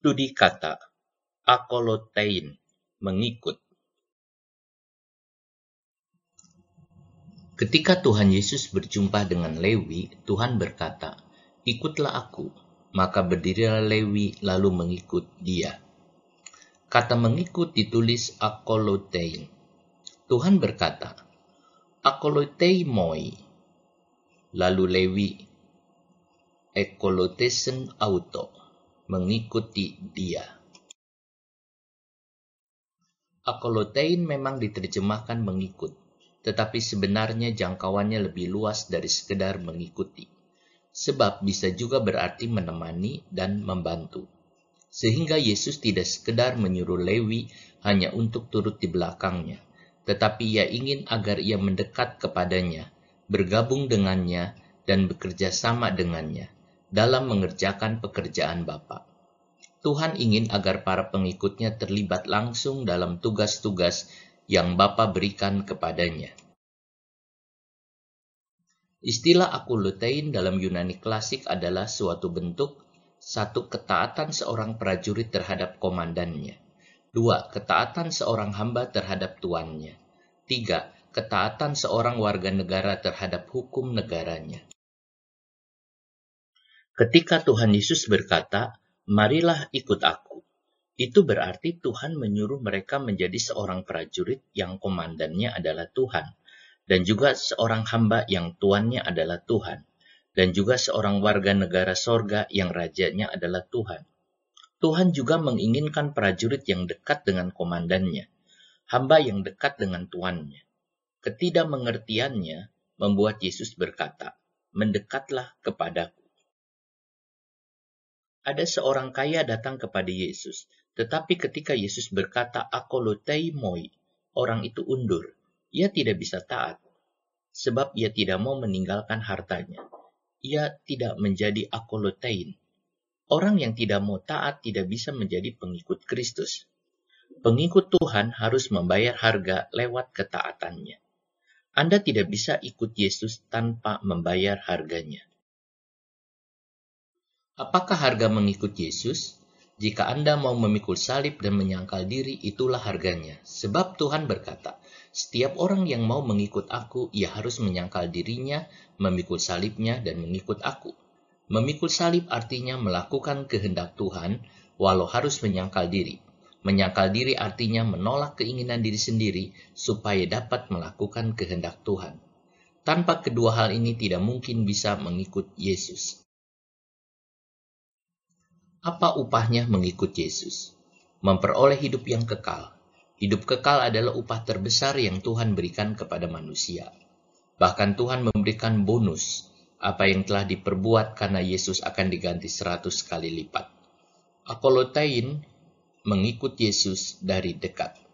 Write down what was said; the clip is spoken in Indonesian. Studi kata akolouthei, mengikut. Ketika Tuhan Yesus berjumpa dengan Lewi, Tuhan berkata, "Ikutlah aku." Maka berdirilah Lewi lalu mengikut dia. Kata mengikut ditulis akolouthei. Tuhan berkata, "Akolouthei moi." Lalu Lewi, ekolotesen auto, mengikuti dia. Akolouthei memang diterjemahkan mengikut, tetapi sebenarnya jangkauannya lebih luas dari sekedar mengikuti, sebab bisa juga berarti menemani dan membantu. Sehingga Yesus tidak sekedar menyuruh Lewi hanya untuk turut di belakangnya, tetapi ia ingin agar ia mendekat kepadanya, bergabung dengannya, dan bekerja sama dengannya dalam mengerjakan pekerjaan Bapa. Tuhan ingin agar para pengikutnya terlibat langsung dalam tugas-tugas yang Bapa berikan kepadanya. Istilah akolouthei dalam Yunani Klasik adalah suatu bentuk: 1. Ketaatan seorang prajurit terhadap komandannya. 2. Ketaatan seorang hamba terhadap tuannya. 3. Ketaatan seorang warga negara terhadap hukum negaranya. Ketika Tuhan Yesus berkata, "Marilah ikut aku," itu berarti Tuhan menyuruh mereka menjadi seorang prajurit yang komandannya adalah Tuhan, dan juga seorang hamba yang tuannya adalah Tuhan, dan juga seorang warga negara sorga yang rajanya adalah Tuhan. Tuhan juga menginginkan prajurit yang dekat dengan komandannya, hamba yang dekat dengan tuannya. Ketidakmengertiannya membuat Yesus berkata, "Mendekatlah kepadaku." Ada seorang kaya datang kepada Yesus, tetapi ketika Yesus berkata akolouthei moi, orang itu undur. Ia tidak bisa taat, sebab ia tidak mau meninggalkan hartanya. Ia tidak menjadi akolouthei. Orang yang tidak mau taat tidak bisa menjadi pengikut Kristus. Pengikut Tuhan harus membayar harga lewat ketaatannya. Anda tidak bisa ikut Yesus tanpa membayar harganya. Apakah harga mengikut Yesus? Jika Anda mau memikul salib dan menyangkal diri, itulah harganya. Sebab Tuhan berkata, "Setiap orang yang mau mengikut aku, ia harus menyangkal dirinya, memikul salibnya, dan mengikut aku." Memikul salib artinya melakukan kehendak Tuhan, walau harus menyangkal diri. Menyangkal diri artinya menolak keinginan diri sendiri, supaya dapat melakukan kehendak Tuhan. Tanpa kedua hal ini tidak mungkin bisa mengikut Yesus. Apa upahnya mengikut Yesus? Memperoleh hidup yang kekal. Hidup kekal adalah upah terbesar yang Tuhan berikan kepada manusia. Bahkan Tuhan memberikan bonus. Apa yang telah diperbuat karena Yesus akan diganti 100 kali lipat. Akolouthei, mengikut Yesus dari dekat.